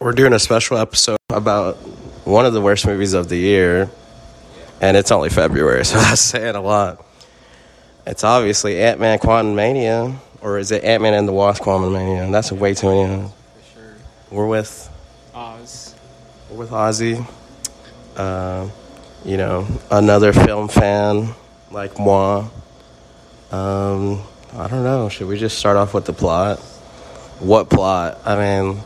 We're doing a special episode about one of the worst movies of the year, and it's only February, so I say it a lot. It's obviously Ant-Man Quantumania, or is it Ant-Man and the Wasp Quantumania? That's way too many. For sure. We're with Oz. We're with Ozzy. You know, another film fan like moi. I don't know. Should we just start off with the plot? What plot? I mean...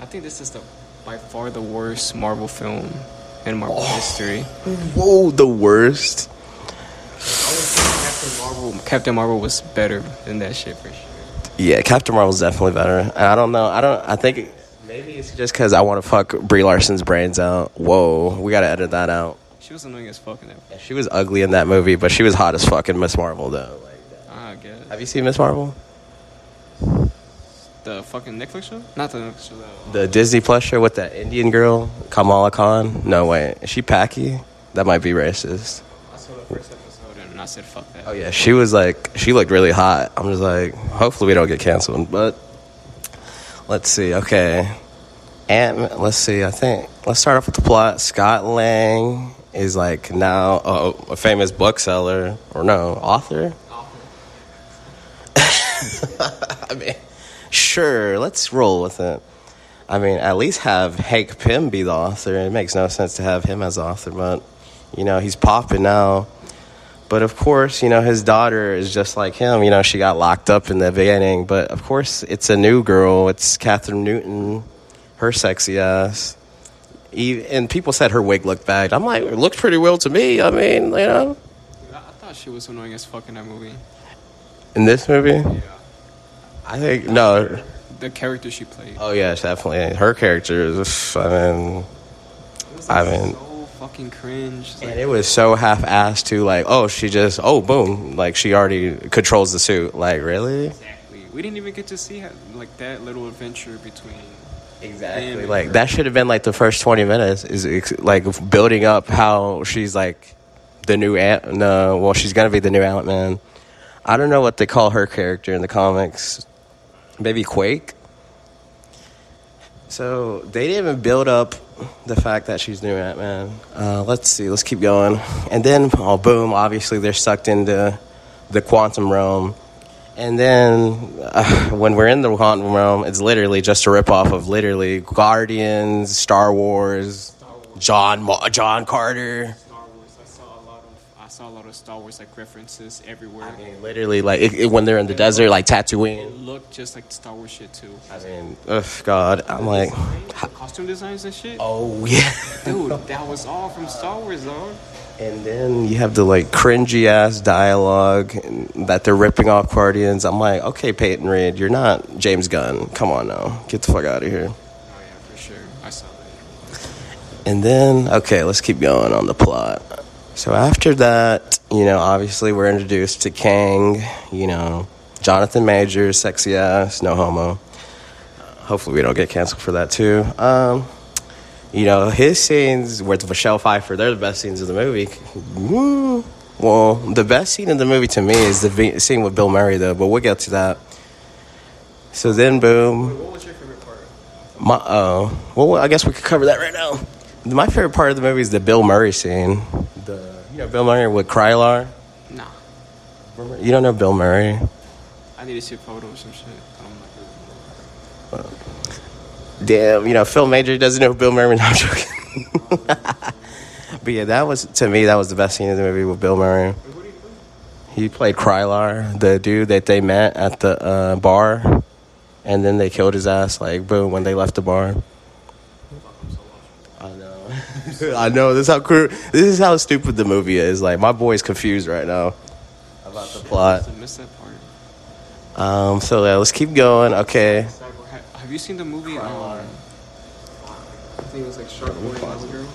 I think this is by far the worst Marvel film in Marvel history. Whoa, the worst? I would say Captain Marvel was better than that shit for sure. Yeah, Captain Marvel's definitely better. And I don't know. I think maybe it's just because I want to fuck Brie Larson's brains out. Whoa, we gotta edit that out. She was annoying as fuck in that movie. She was ugly in that movie, but she was hot as fuck in Miss Marvel though. I guess. Have you seen Miss Marvel? The fucking Netflix show? Not the Netflix show, though. The Disney Plus show with that Indian girl, Kamala Khan? No, wait. Is she Paki? That might be racist. I saw the first episode and I said, fuck that. Oh, yeah. She was like, she looked really hot. I'm just like, hopefully we don't get canceled. But let's see. Okay. Let's start off with the plot. Scott Lang is like now a famous bookseller. Or no, author? I mean... Sure, let's roll with it. I mean, at least have Hank Pym be the author. It makes no sense to have him as the author, but, you know, he's popping now. But, of course, you know, his daughter is just like him. You know, she got locked up in the beginning. But, of course, it's a new girl. It's Catherine Newton, her sexy ass. And people said her wig looked bad. I'm like, it looked pretty well to me. I mean, you know. Dude, I thought she was annoying as fuck in that movie. In this movie? Yeah. I think, no. The character she played. Oh, yeah, definitely. Her character is, I mean. So fucking cringe. Like, and it was so half-assed, too. Like, boom. Like, she already controls the suit. Like, really? Exactly. We didn't even get to see, that little adventure between. Exactly. Like, her. That should have been, like, the first 20 minutes is, like, building up how she's, like, the new Ant. No, well, she's going to be the new Ant-Man. I don't know what they call her character in the comics. Maybe Quake. So they didn't even build up the fact that she's new Ant-Man. Let's see. Let's keep going. And then, obviously they're sucked into the Quantum realm. And then when we're in the Quantum realm, it's literally just a ripoff of literally Guardians, Star Wars. John Carter. I saw a lot of Star Wars like references everywhere. I mean, literally, like when they're in the desert, like Tatooine. It looked just like Star Wars shit too. I mean, God, I'm like costume designs and shit. Oh yeah, dude, that was all from Star Wars, though. And then you have the like cringy ass dialogue that they're ripping off Guardians. I'm like, okay, Peyton Reed, you're not James Gunn. Come on now, get the fuck out of here. Oh yeah, for sure, I saw that. And then okay, let's keep going on the plot. So after that, you know, obviously we're introduced to Kang, you know, Jonathan Majors, sexy ass, no homo. Hopefully we don't get canceled for that too. You know, his scenes with Michelle Pfeiffer, they're the best scenes of the movie. Woo! Well, the best scene in the movie to me is the scene with Bill Murray though, but we'll get to that. So then, boom. Wait, what was your favorite part? I guess we could cover that right now. My favorite part of the movie is the Bill Murray scene. You know Bill Murray with Krylar? Nah. Remember? You don't know Bill Murray? I need to see a photo or some shit. I don't know. Damn, you know, Phil Major doesn't know Bill Murray. No, I'm joking. But yeah, that was the best scene of the movie with Bill Murray. What did he play? He played Krylar, the dude that they met at the bar. And then they killed his ass, like, boom, when they left the bar. I know this is how stupid the movie is. Like my boy's confused right now about the plot. I missed that part. So yeah, let's keep going. Okay. Have you seen the movie? I think it was like Shark Boy and Lava Girl.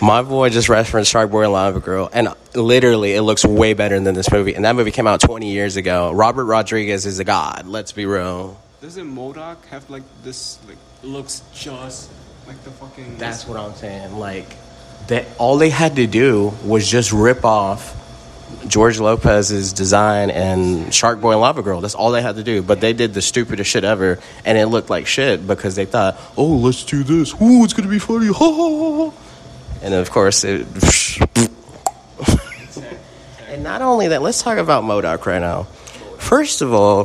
My boy just referenced Shark Boy and Lava Girl, and literally it looks way better than this movie. And that movie came out 20 years ago. Robert Rodriguez is a god. Let's be real. Doesn't MODOK have like this? Like looks just like the fucking. That's what I'm saying. Like that, all they had to do was just rip off George Lopez's design and Shark Boy and Lava Girl. That's all they had to do. But they did the stupidest shit ever, and it looked like shit because they thought, oh, let's do this. Ooh, it's going to be funny. Ha, ha, ha. And, of course, it... And not only that, let's talk about MODOK right now. First of all,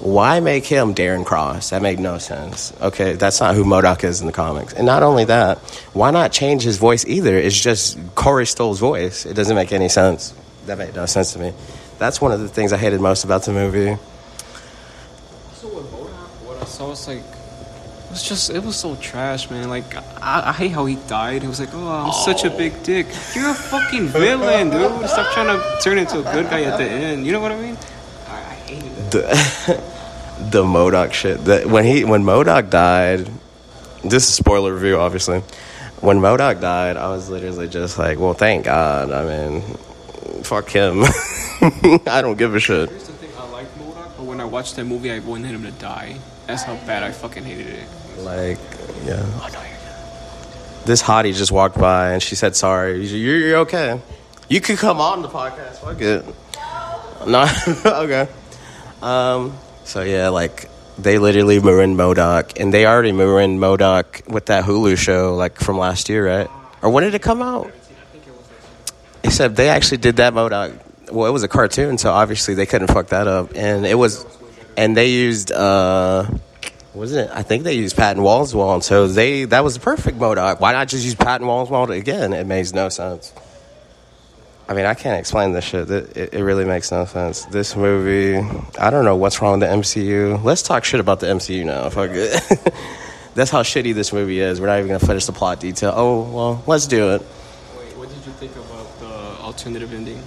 why make him Darren Cross? That made no sense. Okay, that's not who MODOK is in the comics. And not only that, why not change his voice either? It's just Corey Stoll's voice. It doesn't make any sense. That made no sense to me. That's one of the things I hated most about the movie. So with MODOK, what I saw was like, it was just, it was so trash, man. Like, I hate how he died. It was like, oh, I'm such a big dick. You're a fucking villain, dude. Stop trying to turn into a good guy at the end. You know what I mean? I hated it. The MODOK shit. When MODOK died, this is spoiler review, obviously. When MODOK died, I was literally just like, well, thank God. I mean... fuck him. I don't give a shit. Here's the thing, I like MODOK, but when I watched that movie, I wanted him to die. That's how bad I fucking hated it. Like, yeah. Oh, no, you're good. This hottie just walked by and she said, sorry. You're okay. You could come on the podcast. Fuck it. No. Okay. So, yeah, like, they literally ruined MODOK, and they already ruined MODOK with that Hulu show, like, from last year, right? Or when did it come out? Except they actually did that MODOK. Well, it was a cartoon, so obviously they couldn't fuck that up. And it was, and they used, wasn't it? I think they used Patton Oswalt, and so that was the perfect MODOK. Why not just use Patton Oswalt again? It makes no sense. I mean, I can't explain this shit. It really makes no sense. This movie, I don't know what's wrong with the MCU. Let's talk shit about the MCU now. Fuck it. That's how shitty this movie is. We're not even going to finish the plot detail. Oh, well, let's do it. Wait, what did you think about alternative ending?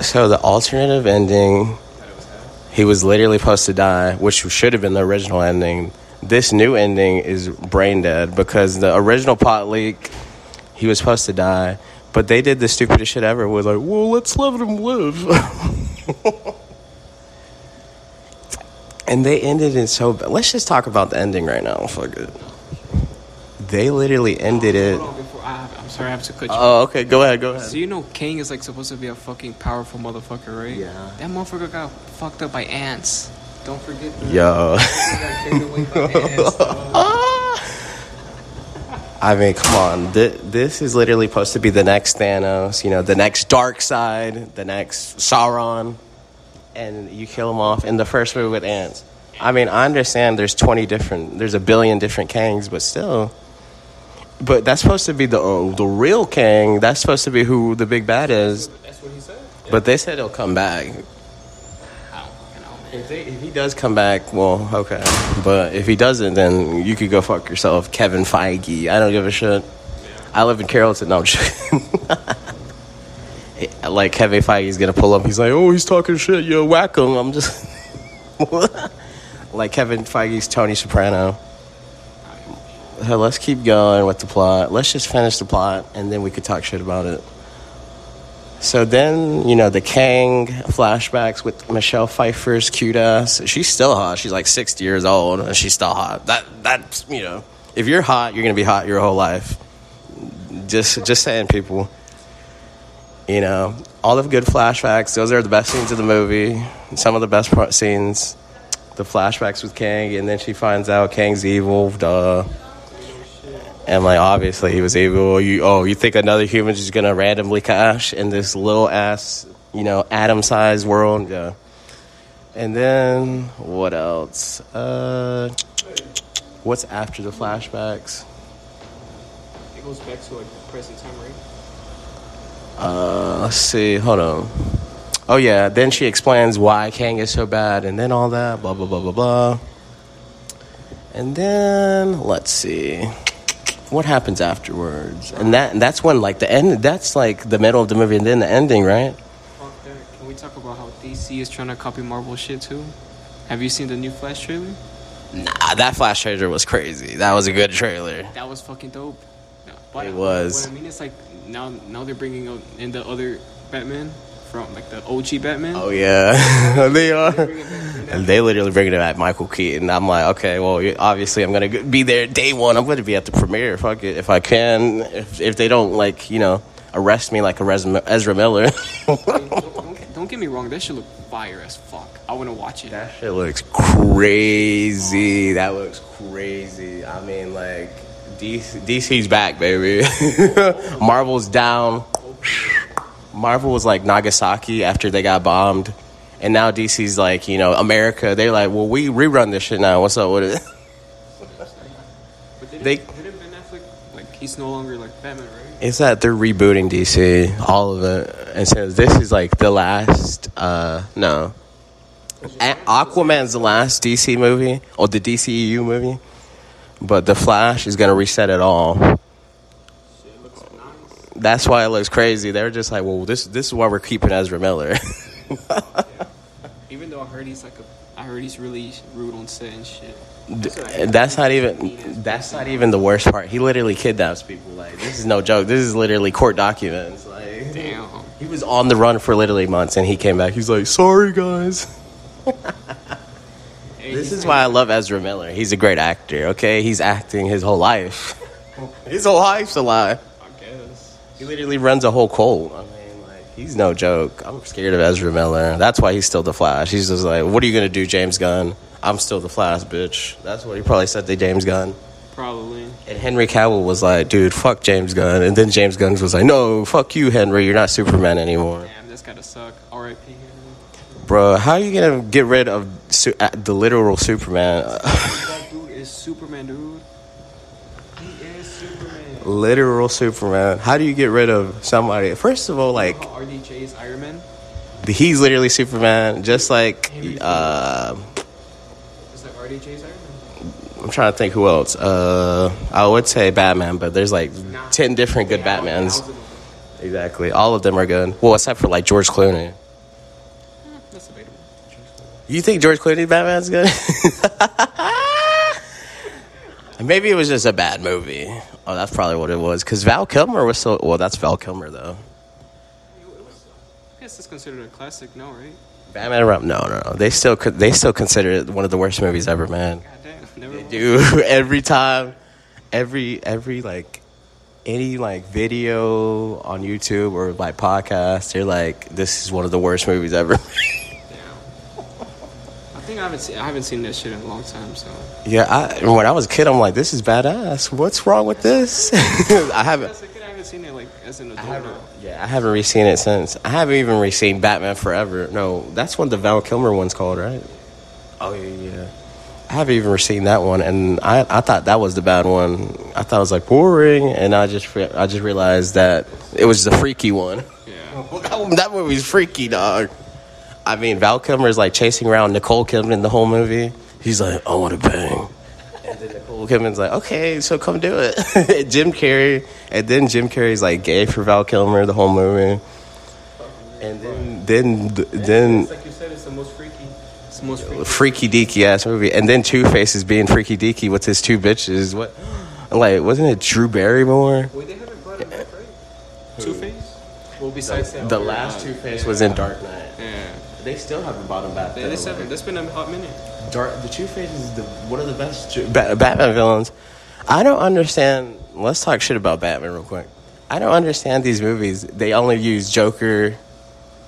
So the alternative ending, he was literally supposed to die, which should have been the original ending. This new ending is brain dead because the original plot leak, he was supposed to die, but they did the stupidest shit ever. Was like, well, let's let him live. And they ended it so bad. Let's just talk about the ending right now. Fuck it. They literally ended it. I'm sorry, I have to cut you. Oh, okay, go ahead. So you know Kang is like supposed to be a fucking powerful motherfucker, right? Yeah. That motherfucker got fucked up by ants. Don't forget that. Yo. I mean, come on. This is literally supposed to be the next Thanos, you know, the next Dark Side, the next Sauron. And you kill him off in the first movie with ants. I mean, I understand there's a billion different Kangs, but still... But that's supposed to be the real Kang. That's supposed to be who the big bad is. That's what he said. Yeah. But they said he'll come back. I don't fucking know, man. If he does come back, well, okay. But if he doesn't, then you could go fuck yourself, Kevin Feige. I don't give a shit. Yeah. I live in Carrollton. No, I'm joking. Like, Kevin Feige's going to pull up. He's like, oh, he's talking shit. Yo, whack him. I'm just... like, Kevin Feige's Tony Soprano. So let's keep going with the plot. Let's just finish the plot, and then we could talk shit about it. So then, you know, the Kang flashbacks with Michelle Pfeiffer's cute ass. She's still hot. She's like 60 years old, and she's still hot. That's, you know, if you're hot, you're going to be hot your whole life. Just saying, people. You know, all the good flashbacks. Those are the best scenes of the movie. Some of the best scenes. The flashbacks with Kang, and then she finds out Kang's evil. Duh. And, like, obviously he was evil. You think another human's just going to randomly crash in this little-ass, you know, atom-sized world? Yeah. And then, what else? What's after the flashbacks? It goes back to, like, present time, right? Let's see. Hold on. Oh, yeah. Then she explains why Kang is so bad and then all that, blah, blah, blah, blah, blah. And then, let's see. What happens afterwards? And that's when, like, the end... That's, like, the middle of the movie and then the ending, right? Fuck that. Can we talk about how DC is trying to copy Marvel shit, too? Have you seen the new Flash trailer? Nah, that Flash trailer was crazy. That was a good trailer. That was fucking dope. But it was. What I mean, it's like, now they're bringing in the other Batman from, like, the OG Batman. Oh, yeah. They are. And they literally bring it at Michael Keaton. I'm like, okay, well, obviously I'm going to be there day one. I'm going to be at the premiere. Fuck it. If I can. If they don't, like, you know, arrest me like Ezra Miller. Don't get me wrong, that shit look fire as fuck. I want to watch it. That shit looks crazy. That looks crazy. I mean, like, DC's back, baby. Marvel's down. Marvel was like Nagasaki after they got bombed. And now DC's like, you know, America. They're like, well, we rerun this shit now. What's up with it? But didn't Ben Affleck, like, he's no longer like Batman, right? It's that they're rebooting DC, all of it. And so this is like the last, no. Aquaman's the last DC movie, or the DCEU movie. But The Flash is going to reset it all. Shit looks nice. That's why it looks crazy. They're just like, well, this is why we're keeping Ezra Miller. Yeah. Even though I heard he's really rude on set and shit. That's not even the worst part. He literally kidnaps people. Like, this is no joke. This is literally court documents. Like, damn. He was on the run for literally months, and he came back. He's like, sorry guys. This is why I love Ezra Miller. He's a great actor. Okay, he's acting his whole life. His whole life's a lie. I guess he literally runs a whole cult. I mean, like, he's no joke. I'm scared of Ezra Miller. That's why he's still the Flash. He's just like, what are you gonna do, James Gunn? I'm still the Flash, bitch. That's what he probably said to James Gunn. Probably. And Henry Cavill was like, dude, fuck James Gunn. And then James Gunn was like, no, fuck you, Henry. You're not Superman anymore. Damn, that's gotta suck. R.I.P. Henry. Bro, how are you gonna get rid of the literal Superman? That dude is Superman, dude. He is Superman. Literal Superman. How do you get rid of somebody? First of all, like, RDJ is Iron Man. He's literally Superman. Just like, I'm trying to think who else. I would say Batman, but there's like 10 different good Batmans. Exactly. All of them are good. Well, except for like George Clooney. That's debatable. You think George Clooney Batman's good? Maybe it was just a bad movie. Oh, that's probably what it was. Because Val Kilmer was so... Well, that's Val Kilmer, though. I guess it's considered a classic now, right? Batman Rump, no. They still consider it one of the worst movies ever, man. Goddamn, never they do. Every time, every like, any like video on YouTube or like podcast, they're like, this is one of the worst movies ever. Damn. I haven't seen that shit in a long time. So yeah, when I was a kid, I'm like, this is badass. What's wrong with this? I haven't seen it like as an adult. Yeah, I haven't re-seen it since. I haven't even re-seen Batman Forever. No, that's what the Val Kilmer one's called, right? Oh yeah. I haven't even re-seen that one, and I thought that was the bad one. I thought it was like boring, and I just realized that it was the freaky one. Yeah. That movie's freaky, dog. I mean, Val Kilmer is like chasing around Nicole Kidman the whole movie. He's like, I want to bang. And then Nicole Kidman's like, okay, so come do it. Jim Carrey. And then Jim Carrey's like gay for Val Kilmer the whole movie. And then it's like you said, it's the most freaky. It's the most freaky deaky ass movie. And then Two-Face is being freaky deaky with his two bitches. What? Like, wasn't it Drew Barrymore? Wait, they haven't brought him back, right? Two-Face? Well, besides that, the last Two-Face was in Dark Knight. Yeah. They still haven't bought him back. That's been a hot minute. The Two-Face is one of the best Batman villains. I don't understand. Let's talk shit about Batman real quick. I don't understand these movies. They only use Joker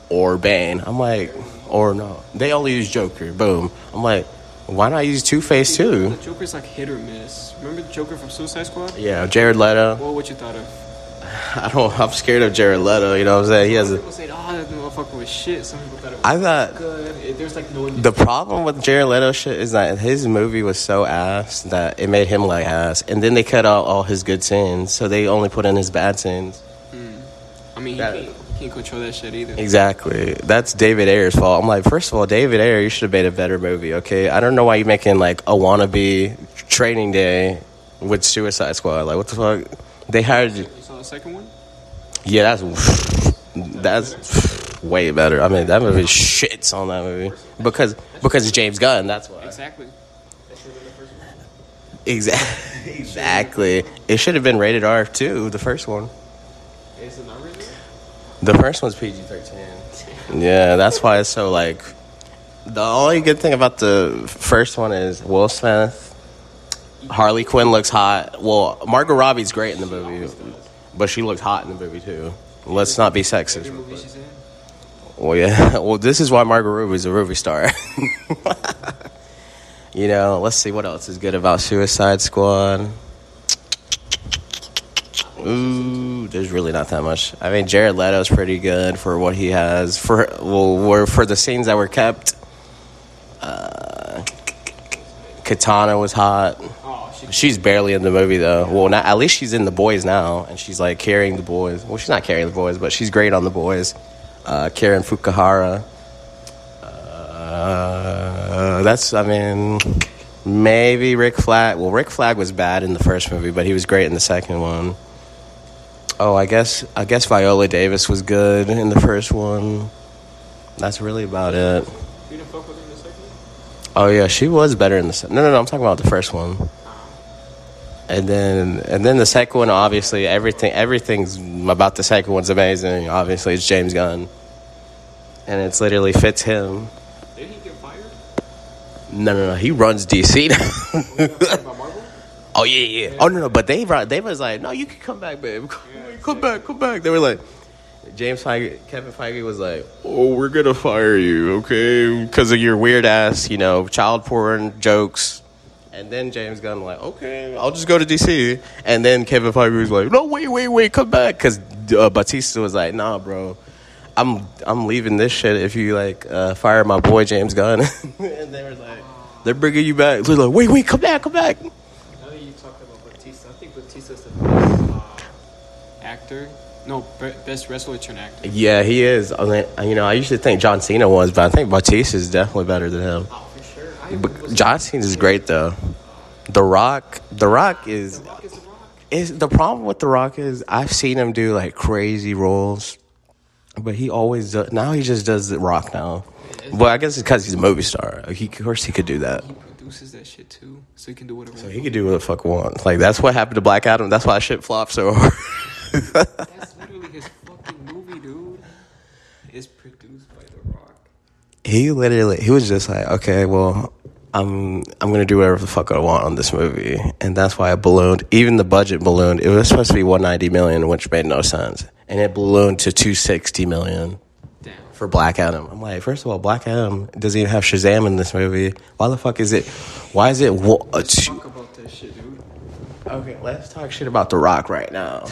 or Bane. I'm like, or no. They only use Joker. Boom. I'm like, why not use Two-Face too? The Joker's like hit or miss. Remember the Joker from Suicide Squad? Yeah, Jared Leto. Well, what you thought of? I'm scared of Jared Leto, you know what I'm saying? He has people say, oh, that motherfucker was shit. Some people thought it was good. There's like no... The problem with Jared Leto shit is that his movie was so ass that it made him like ass. And then they cut out all his good scenes, so they only put in his bad scenes. I mean, he can't control that shit either. Exactly. That's David Ayer's fault. I'm like, first of all, David Ayer, you should have made a better movie, okay? I don't know why you're making like a wannabe Training Day with Suicide Squad. Like, what the fuck? They hired you. Saw the second one? Yeah, that's way better. I mean, that movie shits on that movie because James Gunn. That's why. Exactly. That should have been the first one. Exactly. It should have been rated R too. The first one. Is it not rated R? The first one's PG-13. Yeah, that's why it's so like. The only good thing about the first one is Will Smith. Harley Quinn looks hot. Well, Margot Robbie's great in the movie, but she looks hot in the movie too. Let's not be sexist. Well, yeah. Well, this is why Margot Robbie's a movie star. You know, let's see what else is good about Suicide Squad. Ooh, there's really not that much. I mean, Jared Leto's pretty good for what he has. For the scenes that were kept. Katana was hot. She's barely in the movie, though. Well, not, at least she's in The Boys now, and she's, like, carrying The Boys. Well, she's not carrying The Boys, but she's great on The Boys. Karen Fukuhara. Maybe Rick Flag. Well, Rick Flag was bad in the first movie, but he was great in the second one. Oh, I guess Viola Davis was good in the first one. That's really about it. You didn't fuck with her in the second one? Oh, yeah, she was better in the second. No, I'm talking about the first one. And then the second one, obviously, everything's about the second one's amazing. Obviously, it's James Gunn, and it's literally fits him. Did he get fired? No, he runs DC now. Oh yeah. Oh no, but they was like, no, you can come back, babe. Come back. They were like, Kevin Feige was like, oh, we're gonna fire you, okay, because of your weird ass, you know, child porn jokes. And then James Gunn was like, okay, I'll just go to DC. And then Kevin Feige was like, no, wait, come back. Because Bautista was like, nah, bro, I'm leaving this shit if you, like, fire my boy James Gunn. And they were like, they're bringing you back. So they're like, wait, come back. Now that you talked about Bautista, I think Bautista's the best actor. No, best wrestler turned actor. Yeah, he is. I mean, you know, I usually think John Cena was, but I think Bautista is definitely better than him. John Cena is great, though. The Rock is the problem with The Rock is I've seen him do, like, crazy roles, but he always does. Now he just does The Rock now. Well, I guess it's because he's a movie star. Of course he could do that. He produces that shit too, so he can do whatever. So he could do whatever the fuck he wants. Like, that's what happened to Black Adam. That's why shit flopped so hard. That's literally his fucking movie, dude. It's produced by The Rock. He was just like, okay, well, I'm gonna do whatever the fuck I want on this movie, and that's why it ballooned. Even the budget ballooned. It was supposed to be $190 million, which made no sense, and it ballooned to $260 million for Black Adam. I'm like, first of all, Black Adam doesn't even have Shazam in this movie. Why the fuck is it? Why is it? Let's talk about that shit, dude. Okay, let's talk shit about The Rock right now.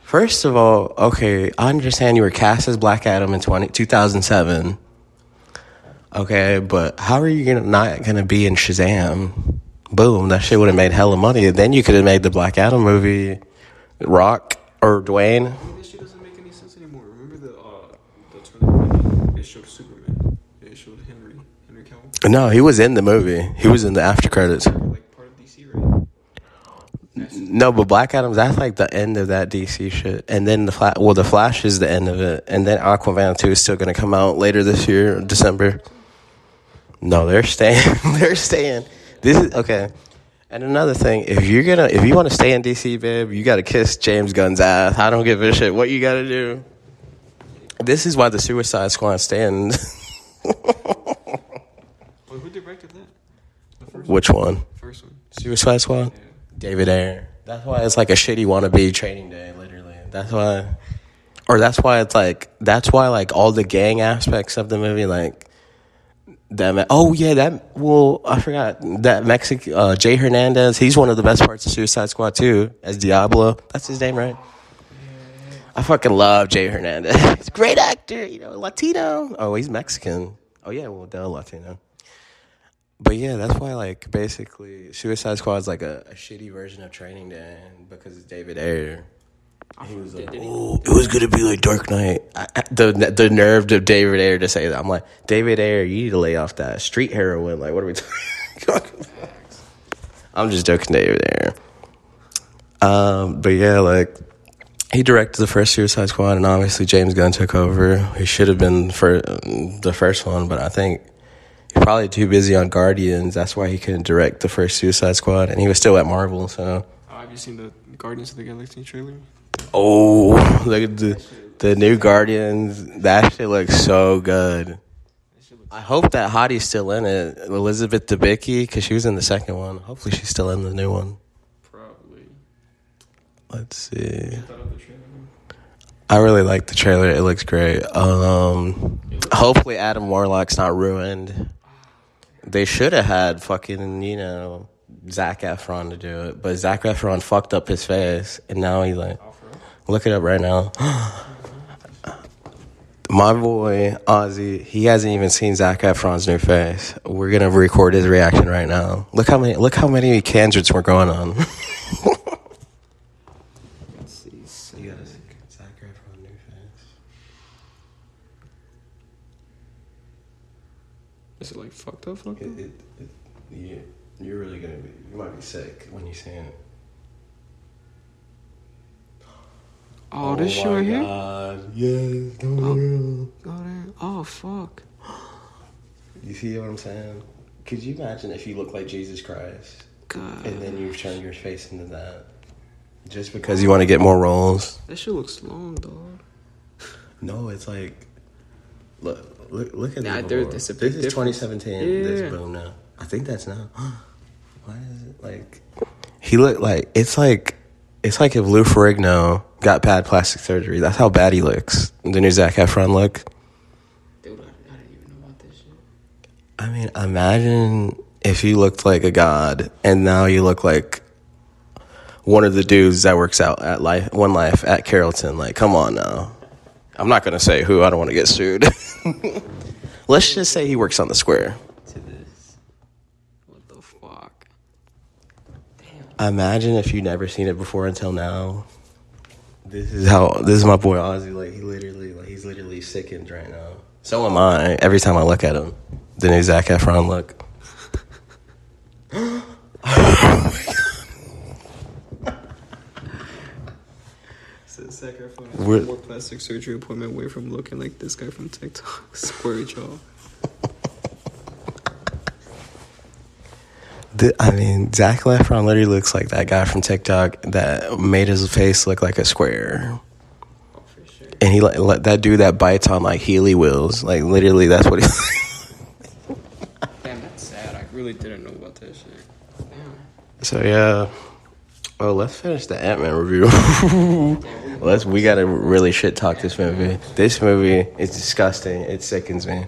First of all, okay, I understand you were cast as Black Adam in 2007. Okay, but how are you not going to be in Shazam? Boom, that shit would have made hella money. Then you could have made the Black Adam movie, Rock, or Dwayne. I mean, this shit doesn't make any sense anymore. Remember the 2020? It showed Superman. It showed Henry Cavill. No, he was in the movie. He was in the after credits. Like part of DC, right? No, but Black Adam's, that's like the end of that DC shit. And then the Flash is the end of it. And then Aquaman 2 is still going to come out later this year, December. No, they're staying. They're staying. This is okay. And another thing, if you want to stay in DC, babe, you gotta kiss James Gunn's ass. I don't give a shit what you gotta do. This is why the Suicide Squad stands. Well, who directed that? First one. Suicide Squad. Yeah. David Ayer. That's why it's like a shitty wannabe Training Day, literally. That's why all the gang aspects of the movie, like. I forgot that Mexican Jay Hernandez. He's one of the best parts of Suicide Squad too, as Diablo. That's his name, right? Yeah. I fucking love Jay Hernandez. He's a great actor, you know, Latino. Oh, he's Mexican. Oh yeah, well, duh, Latino. But yeah, that's why, like, basically Suicide Squad is like a shitty version of Training Day because it's David Ayer. He was like, oh, it was gonna be like Dark Knight. The nerve of David Ayer to say that. I'm like, David Ayer, you need to lay off that street heroin. Like, what are we talking about? I'm just joking, David Ayer. But yeah, like, he directed the first Suicide Squad, and obviously James Gunn took over. He should have been for the first one, but I think he's probably too busy on Guardians. That's why he couldn't direct the first Suicide Squad, and he was still at Marvel. So, have you seen the Guardians of the Galaxy trailer? Oh, look at the new Guardians. That shit looks so good. I hope that Hottie's still in it. Elizabeth Debicki, because she was in the second one. Hopefully she's still in the new one. Probably. Let's see. I really like the trailer. It looks great. Hopefully Adam Warlock's not ruined. They should have had fucking, you know, Zac Efron to do it, but Zac Efron fucked up his face, and now he like, look it up right now. My boy Ozzy, he hasn't even seen Zac Efron's new face. We're gonna record his reaction right now. Look how many candidates we're going on. Is it like fucked up? You're really gonna be. You might be sick when you see it. Oh, this shit right here? Yes. Oh, fuck. You see what I'm saying? Could you imagine if you look like Jesus Christ? God. And then you turn your face into that? Just because you want to get more roles? That shit looks long, dog. No, it's like. Look at that. This is 2017. Yeah. This boom now. I think that's now. Why is it like? He looked like it's like if Lou Ferrigno got bad plastic surgery. That's how bad he looks. The new Zac Efron look. Dude, I didn't even know about this shit. I mean, imagine if you looked like a god and now you look like one of the dudes that works out at One Life at Carrollton. Like, come on now. I'm not going to say who. I don't want to get sued. Let's just say he works on the square. To this. What the fuck? Damn. Imagine if you've never seen it before until now. This is my boy Ozzy. Like, he's literally sickened right now. So am I. Every time I look at him. The new Zac Efron look. We're more plastic surgery appointment away from looking like this guy from TikTok. Square jaw. Zac Efron literally looks like that guy from TikTok that made his face look like a square. Oh, for sure. And he like that dude that bites on like Healy wheels. Like literally, that's what he. Damn, that's sad. I really didn't know about that shit. Damn. So yeah. Oh, let's finish the Ant-Man review. We gotta really shit talk this movie. This movie is disgusting. It sickens me.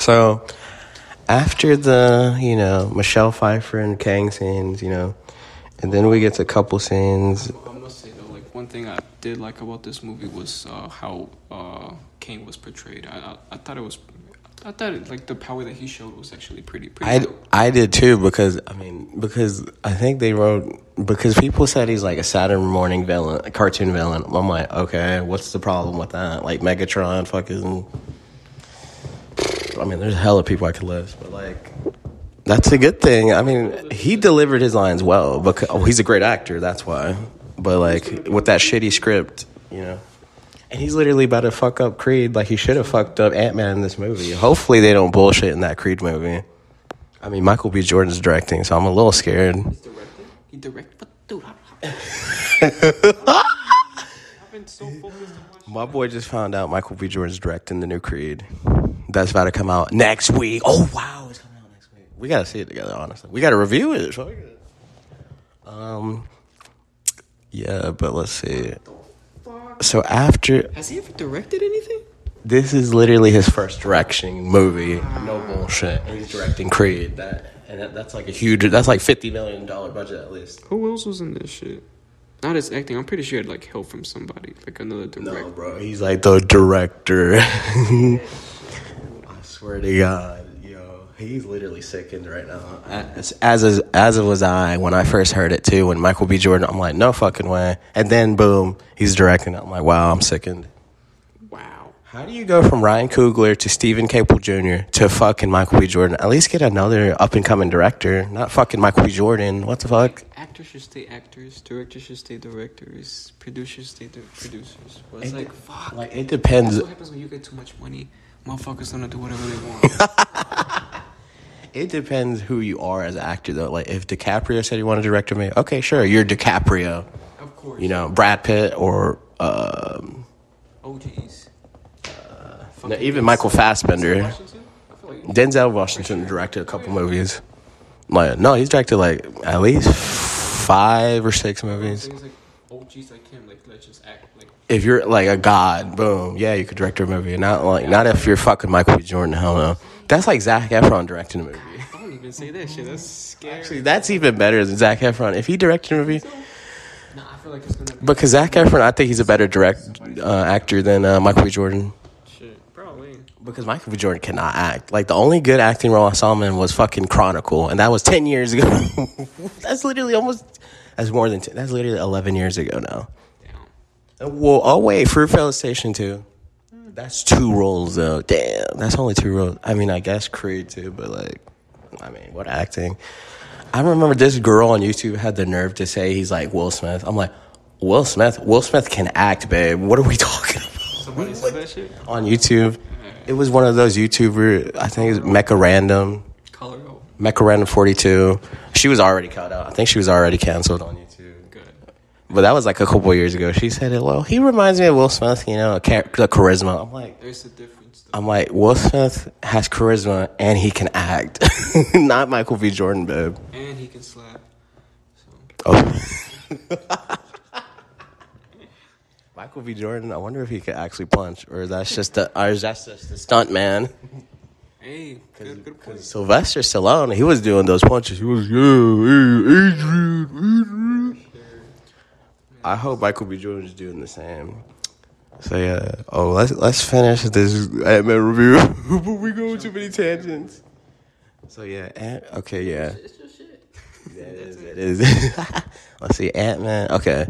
So, after the, you know, Michelle Pfeiffer and Kang scenes, you know, and then we get to a couple scenes. I must say, though, like, one thing I did like about this movie was how Kang was portrayed. I thought like the power that he showed was actually pretty dope. I did too because I think they wrote because people said he's like a Saturday morning villain, a cartoon villain. I'm like, okay, what's the problem with that? Like Megatron, fucking. I mean, there's a hell of people I could list, but like, that's a good thing. I mean, he delivered his lines well because he's a great actor. That's why. But like with that shitty script, you know. And he's literally about to fuck up Creed like he should have fucked up Ant-Man in this movie. Hopefully they don't bullshit in that Creed movie. I mean, Michael B. Jordan's directing, so I'm a little scared. He's directing? He directed? But dude, I've been so focused on my boy just found out Michael B. Jordan's directing the new Creed. That's about to come out next week. Oh, wow, it's coming out next week. We got to see it together, honestly. We got to review it. Yeah, but let's see. So after... Has he ever directed anything? This is literally his first directing movie. No bullshit. And he's directing Creed. That's like a huge... That's like $50 million budget at least. Who else was in this shit? Not his acting. I'm pretty sure he had like help from somebody. Like another director. No, bro. He's like the director. I swear to God. Yo, he's literally sickened right now. As was I when I first heard it too. When Michael B. Jordan, I'm like, no fucking way. And then boom, he's directing it. I'm like, wow, I'm sickened. Wow. How do you go from Ryan Coogler to Stephen Caple Jr. to fucking Michael B. Jordan? At least get another up and coming director, not fucking Michael B. Jordan. What the fuck? Actors should stay actors. Directors should stay directors. Producers stay producers. Well, it's like fuck. Like it depends. That's what happens when you get too much money. Motherfuckers don't do whatever they want. It depends who you are as an actor, though. Like, if DiCaprio said he wanted to direct a movie, okay, sure, you're DiCaprio. Of course. You know, Brad Pitt or... OGs. No, even Michael Fassbender. Washington? Like Denzel Washington directed a couple movies. Like, no, he's directed, like, at least 5 or 6 movies. oh jeez, I can like just act like. If you're like a god, boom, yeah, you could direct a movie. Not like not if you're fucking Michael B. Jordan, hell no. That's like Zac Efron directing a movie. I don't even say that shit. That's scary. Actually, that's even better than Zac Efron. If he directed a movie. No, I feel like it's gonna be. Because Zac Efron, I think he's a better actor than Michael B. Jordan. Because Michael B. Jordan cannot act. Like, the only good acting role I saw him in was fucking Chronicle, and that was 10 years ago. That's literally almost... That's more than 10. That's literally 11 years ago now. Damn. Well, oh, wait, Fruitvale Station 2. That's 2 roles, though. Damn, that's only 2 roles. I mean, I guess Creed, too, but, like... I mean, what acting? I remember this girl on YouTube had the nerve to say he's like Will Smith. I'm like, Will Smith? Will Smith can act, babe. What are we talking about? Somebody said that shit? On YouTube. It was one of those YouTubers, I think it was Mecha Random. Mecha Random 42. She was already cut out. I think she was already canceled on YouTube. Good. But that was like a couple years ago. She said, well, he reminds me of Will Smith, you know, the charisma. I'm like, there's a difference, though. I'm like, Will Smith has charisma and he can act. Not Michael B. Jordan, babe. And he can slap. So. Oh. Michael B. Jordan, I wonder if he could actually punch, or that's just the stunt man. Hey, good point. Sylvester Stallone, he was doing those punches. He was, Adrian. I hope Michael B. Jordan is doing the same. So yeah, let's finish this Ant-Man review. But we go too many tangents. So yeah, okay, yeah. It's just shit. Yeah, it is. Let's see, Ant-Man. Okay.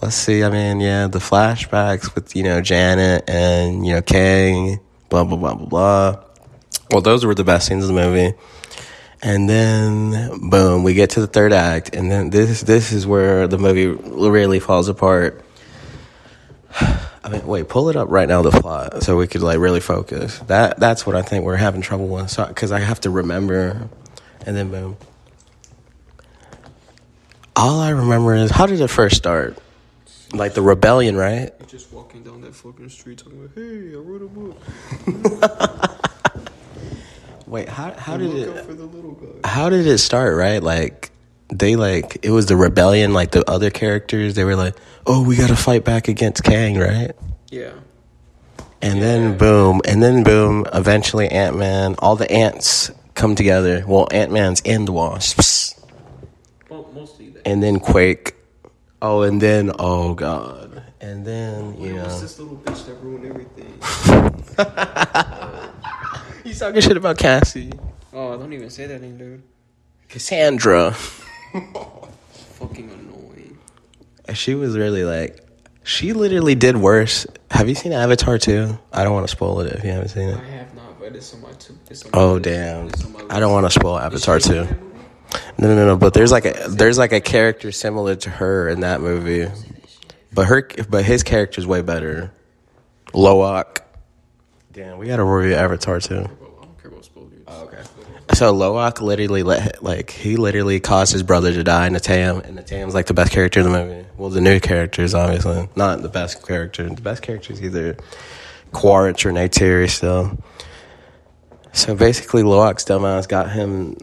Let's see, I mean, yeah, the flashbacks with, you know, Janet and, you know, Kang, blah, blah, blah, blah, blah. Well, those were the best scenes of the movie. And then, boom, we get to the third act. And then this is where the movie really falls apart. I mean, wait, pull it up right now, the plot, so we could, like, really focus. That's what I think we're having trouble with, because I have to remember. And then, boom. All I remember is, how did it first start? Like the rebellion, right? You're just walking down that fucking street talking about, hey, I wrote a book. Wait, how did it start, right? Like, they, like, it was the rebellion, like, the other characters, they were like, oh, we gotta fight back against Kang, right? Yeah. And then, boom, eventually Ant-Man, all the ants come together. Well, Ant-Man's and the Wasps. Well, mostly that. And then Quake. Oh, and then, oh, God. And then, you know. It was this little bitch that ruined everything. You talking shit about Cassie. Oh, don't even say that name, dude. Cassandra. Fucking annoying. She was really like, she literally did worse. Have you seen Avatar 2? I don't want to spoil it if you haven't seen it. I have not, but it's on my list. Oh, damn. I don't want to spoil Avatar 2. No. But there's like a character similar to her in that movie, but his character's way better. Loak. Damn, we got to review Avatar too. I don't care about spoilers. Oh, okay. So Loak literally he caused his brother to die in Natam, and Natam's like the best character in the movie. Well, the new characters, obviously, not the best character. The best character is either Quaritch or Neytiri still. So basically, Loak's dumbass got him.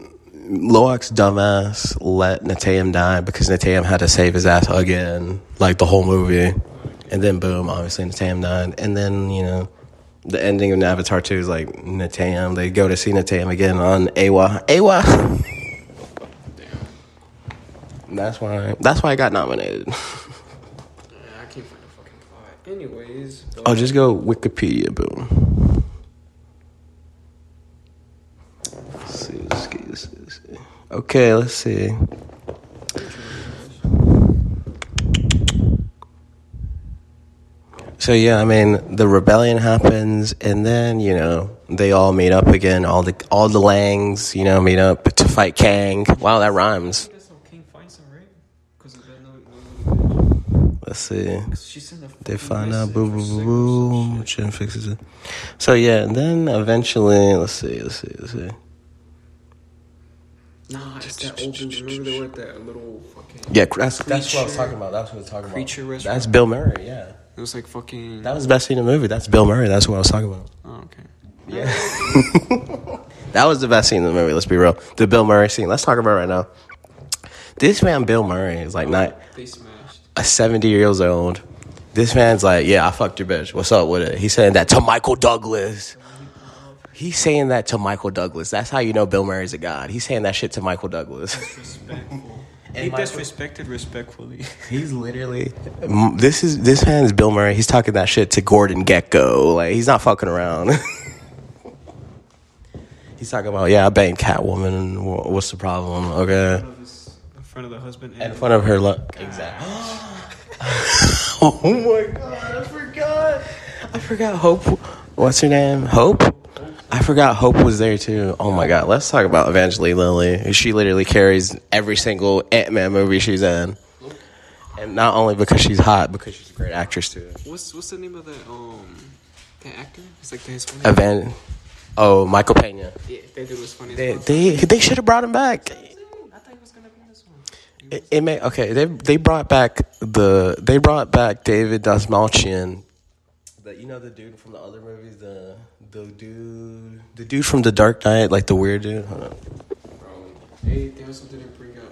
Loak's dumbass let Natam die because Natam had to save his ass again, like the whole movie. And then, boom, obviously Natam died. And then, you know, the ending of Avatar 2 is like Natam. They go to see Natam again on Awa. Awa! Damn. That's why I got nominated. I can't find a fucking plot. Anyways. Oh, just go Wikipedia, boom. Let's see. Okay, let's see. So, yeah, I mean, the rebellion happens, and then, you know, they all meet up again. All the Langs, you know, meet up to fight Kang. Wow, that rhymes. Kang finds him, right? Because let's see. They find out, boo. Chin fixes it. So, yeah, and then eventually, let's see. Nah, it's that open. Remember they were at that little fucking. Yeah, that's what I was talking about. Creature restaurant. That's Bill Murray. Yeah. It was like fucking. That was the best scene in the movie. That's Bill Murray. That's what I was talking about. Oh, okay. Yeah. That was the best scene in the movie. Let's be real. The Bill Murray scene. Let's talk about it right now. This man Bill Murray is like not. They smashed. a 70-year-old. This man's like, yeah, I fucked your bitch. What's up with it? He's saying that to Michael Douglas. He's saying that to Michael Douglas. That's how you know Bill Murray's a god. He's saying that shit to Michael Douglas. Disrespectful. And he disrespected respectfully. He's literally... This man's Bill Murray. He's talking that shit to Gordon Gekko. Like, he's not fucking around. He's talking about, yeah, I banged Catwoman. What's the problem? Okay. In front of the husband. And in front of her... Exactly. Oh, my God. I forgot Hope. What's her name? Hope? I forgot Hope was there, too. Oh, my God. Let's talk about Evangeline Lilly. She literally carries every single Ant-Man movie she's in. And not only because she's hot, because she's a great actress, too. What's the name of that actor? It's like the Hispanic Evan. Oh, Michael Pena. Yeah, that dude was funny. They should have brought him back. I thought he was going to be in this one. They brought back David Dasmalchian. You know the dude from the other movies, the dude from the Dark Knight, like the weird dude. Hold on. They also didn't bring up.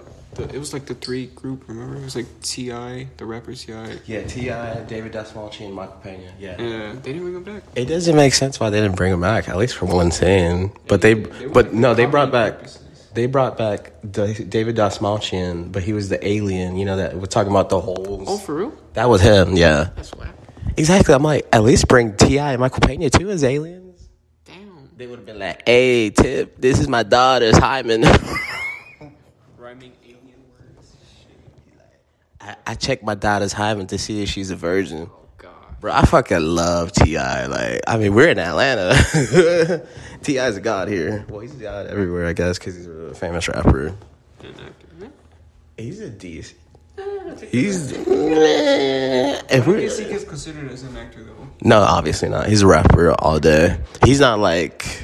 It was like the three group. Remember, it was like T.I., the rapper T.I. Yeah, T.I., David Dasmalchian, and Michael Pena. Yeah. Yeah, they didn't bring him back. It doesn't make sense why they didn't bring him back, at least for one scene. But they brought back David Dasmalchian, but he was the alien. You know that we're talking about the holes. Oh, for real? That was him. Yeah. That's whack. Exactly. I'm like, at least bring T.I. and Michael Pena too as aliens. Damn. They would have been like, hey, Tip, this is my daughter's hymen. Rhyming alien words. Shit. Like, I checked my daughter's hymen to see if she's a virgin. Oh, God. Bro, I fucking love T.I. Like, I mean, we're in Atlanta. T.I.'s a god here. Well, he's a god everywhere, I guess, because he's a famous rapper. An actor, huh? He's a DC. He's I guess he gets considered as an actor though. No, obviously not. He's a rapper all day. He's not like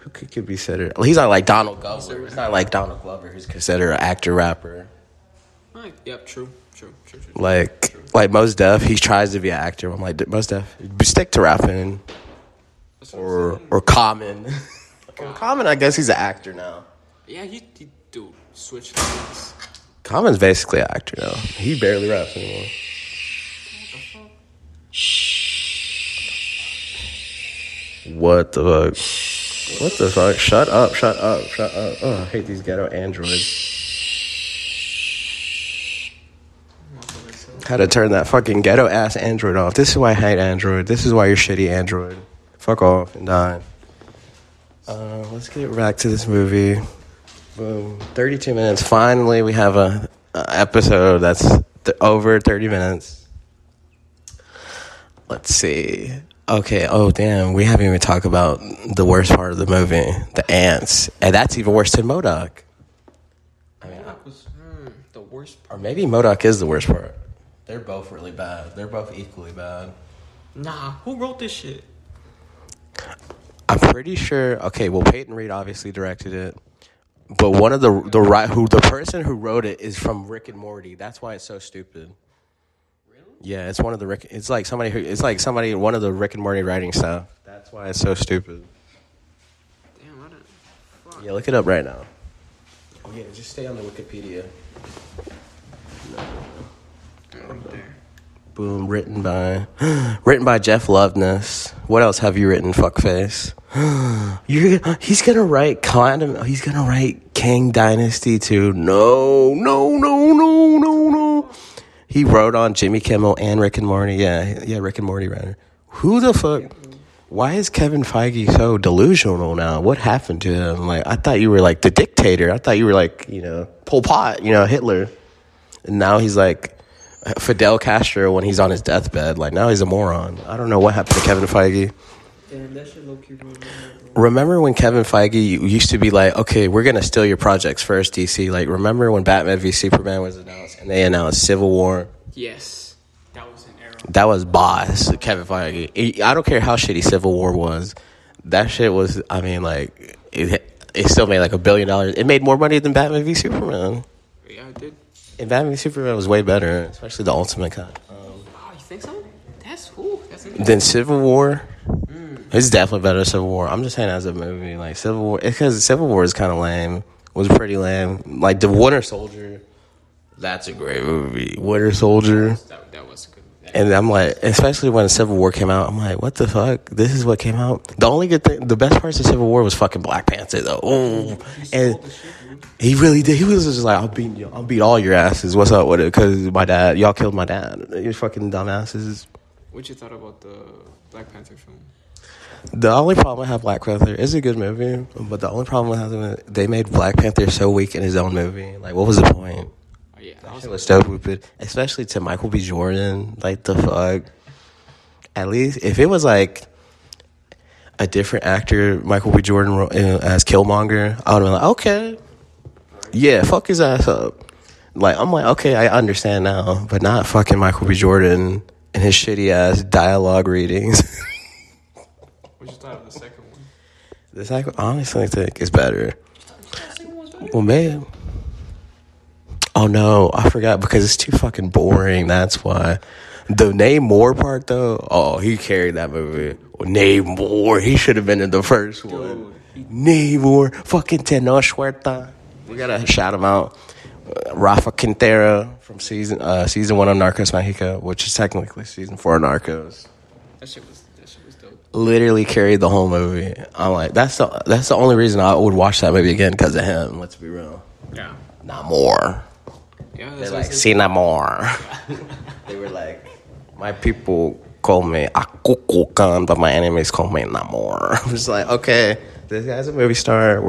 who could be considered. He's not like Donald Glover. He's not like Donald Glover, who's considered an actor rapper. Right. Yep. True. Like Mos Def, he tries to be an actor. I'm like Mos Def, stick to rapping. Or Common. Common, I guess he's an actor now. Yeah, he dude switched things. Common's basically an actor now. He barely raps anymore. What the fuck? Shut up. Oh, I hate these ghetto androids. How to turn that fucking ghetto ass android off. This is why I hate Android. This is why you're shitty Android. Fuck off and die. Let's get back to this movie. Boom. 32 minutes. Finally, we have an episode that's over 30 minutes. Let's see. Okay. Oh, damn. We haven't even talked about the worst part of the movie, the ants. And that's even worse than MODOK. I mean, MODOK was the worst part. Or maybe MODOK is the worst part. They're both really bad. They're both equally bad. Nah. Who wrote this shit? I'm pretty sure. Okay. Well, Peyton Reed obviously directed it. But one of the person who wrote it is from Rick and Morty. That's why it's so stupid. Really? Yeah, it's one of the Rick. It's like somebody who. It's like somebody one of the Rick and Morty writing stuff. That's why it's so stupid. Damn, I don't. Fuck. Yeah, look it up right now. Oh yeah, just stay on the Wikipedia. No. Right there. Boom. Written by Jeff Loveness. What else have you written, fuckface? He's gonna write Kang Dynasty too. No. He wrote on Jimmy Kimmel and Rick and Morty. Yeah, Rick and Morty writer. Who the fuck? Why is Kevin Feige so delusional now? What happened to him? Like, I thought you were like the dictator. I thought you were like, you know, Pol Pot, you know, Hitler. And now he's like Fidel Castro when he's on his deathbed. Like, now he's a moron. I don't know what happened to Kevin Feige. Damn, that shit low-key ruined me. Remember when Kevin Feige used to be like, okay, we're going to steal your projects first, DC? Like, remember when Batman v Superman was announced and they announced Civil War? Yes. That was an era. That was boss, Kevin Feige. I don't care how shitty Civil War was. That shit was, I mean, like, it still made like $1 billion. It made more money than Batman v Superman. Yeah, it did. And Batman v Superman was way better, especially the Ultimate Cut. You think so? That's cool. Then Civil War... It's definitely better than Civil War. I'm just saying as a movie, like, Civil War... Because Civil War is kind of lame. Was pretty lame. Like, The Winter Soldier That's a great movie. Winter Soldier. That was a good movie. And I'm like, especially when Civil War came out, I'm like, what the fuck? This is what came out? The only good thing, the best parts of Civil War was fucking Black Panther, though. Ooh. And he really did. He was just like, I'll beat all your asses. What's up with it? Because my dad, y'all killed my dad. You're fucking dumbasses. What you thought about the Black Panther film? The only problem I have Black Panther is a good movie, but the only problem I have is they made Black Panther so weak in his own movie. Like, what was the point? Oh, yeah, that was so stupid. Especially to Michael B. Jordan. Like, the fuck. At least if it was like a different actor, Michael B. Jordan as Killmonger, I would have been like, okay, yeah, fuck his ass up. Like, I'm like, okay, I understand now, but not fucking Michael B. Jordan and his shitty ass dialogue readings. What you thought of the second one? The second, honestly, I think is better. The second one's better? Well, man. Oh no, I forgot because it's too fucking boring. That's why. The Namor part, though. Oh, he carried that movie. Namor, he should have been in the first one. Namor, fucking Tenoch Huerta. We gotta shout him out. Rafa Quintero from season 1 of Narcos Mexico, which is technically season 4 of Narcos. That shit was dope. Literally carried the whole movie. I'm like, that's the only reason I would watch that movie again, because of him. Let's be real. Yeah. Not more. Yeah. They're like, see, not more. Yeah. They were like, my people call me Akukukan, but my enemies call me Namor. I'm just like, okay, this guy's a movie star.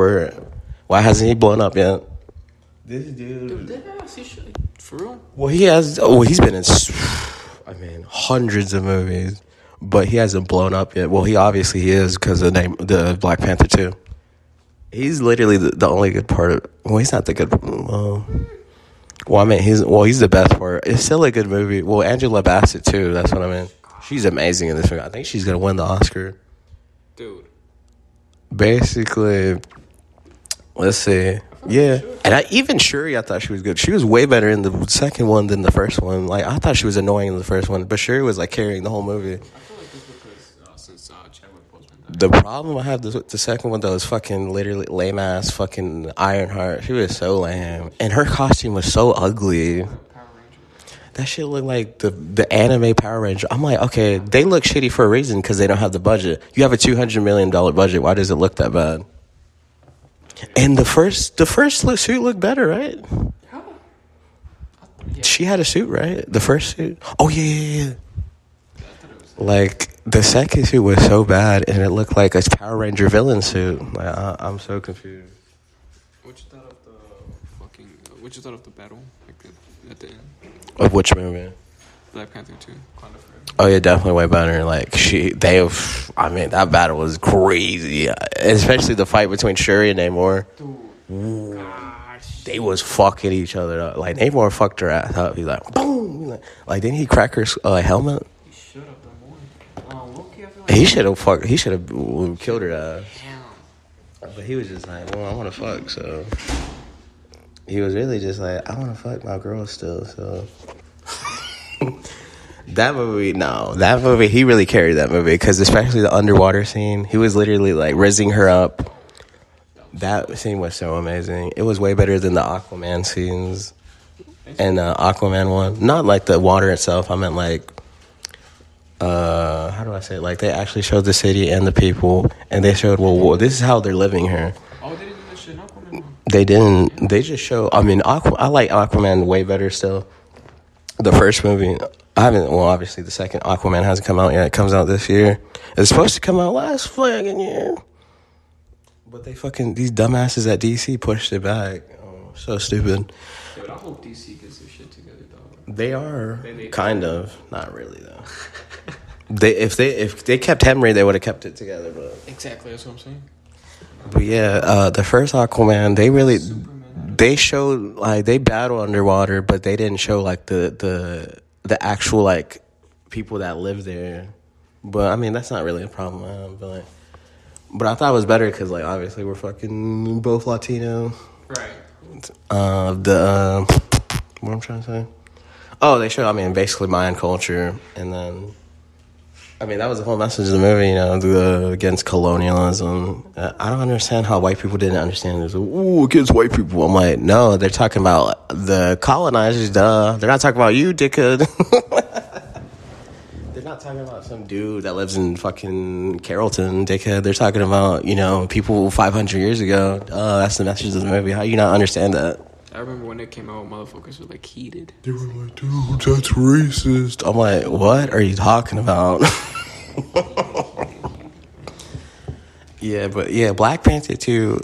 Why hasn't he blown up yet? This dude. Dude, for real? Well, he has. Well, he's been in, I mean, hundreds of movies, but he hasn't blown up yet. Well, he obviously is because of the Black Panther 2. He's literally the only good part of. Well, he's not the good. Well, I mean, he's the best part. It's still a good movie. Well, Angela Bassett too. That's what I mean. She's amazing in this movie. I think she's gonna win the Oscar. Dude. Basically, let's see. Yeah, and even Shuri, I thought she was good. She was way better in the second one than the first one. Like, I thought she was annoying in the first one, but Shuri was like carrying the whole movie. I feel like this because since Chadwick Boseman died. The problem I had with the second one though is fucking literally lame ass fucking Ironheart. She was so lame, and her costume was so ugly. That shit looked like the anime Power Ranger. I'm like, okay, they look shitty for a reason because they don't have the budget. You have a $200 million budget. Why does it look that bad? And the first suit looked better, right? Yeah. She had a suit, right? The first suit. Oh yeah. Like the second suit was so bad, and it looked like a Power Ranger villain suit. Like I'm so confused. What you thought of the battle? Like at the end. Of which movie? Black Panther 2. Oh yeah, definitely way better. Like that battle was crazy, especially the fight between Shuri and Namor. Dude, gosh. They was fucking each other up. Like Namor fucked her ass up. He's like, boom! Like didn't he crack her helmet? He should have done more. Loki, I feel like he should have fucked. He should have killed her ass. Damn. But he was just like, well, I want to fuck. So he was really just like, I want to fuck my girl still. So. That movie, he really carried that movie because especially the underwater scene, he was literally like raising her up. That scene was so amazing. It was way better than the Aquaman scenes and Aquaman one. Not like the water itself. I meant like, how do I say it? Like they actually showed the city and the people and they showed, well this is how they're living here. Oh, they didn't do that shit in Aquaman. They didn't. They just show, I mean, I like Aquaman way better still. The first movie. Obviously the second Aquaman hasn't come out yet. It comes out this year. It's supposed to come out last fucking year. But these dumbasses at DC pushed it back. Oh, so stupid. Dude, I hope DC gets their shit together, though. They are. Kind of. Not really, though. If they kept Henry, they would have kept it together, but. Exactly, that's what I'm saying. But yeah, the first Aquaman, they really. Superman. They showed, like, they battle underwater, but they didn't show, like, the actual, like, people that live there. But, I mean, that's not really a problem. But I thought it was better because, like, obviously we're fucking both Latino. Right. What I'm trying to say? Oh, they show, I mean, basically Mayan culture. And then I mean, that was the whole message of the movie, you know, against colonialism. I don't understand how white people didn't understand this. Ooh, against white people. I'm like, no, they're talking about the colonizers, duh. They're not talking about you, dickhead. They're not talking about some dude that lives in fucking Carrollton, dickhead. They're talking about, you know, people 500 years ago. Duh, that's the message of the movie. How do you not understand that? I remember when it came out, motherfuckers were like heated. They were like, dude, that's racist. I'm like, what are you talking about? Yeah, but yeah, Black Panther 2,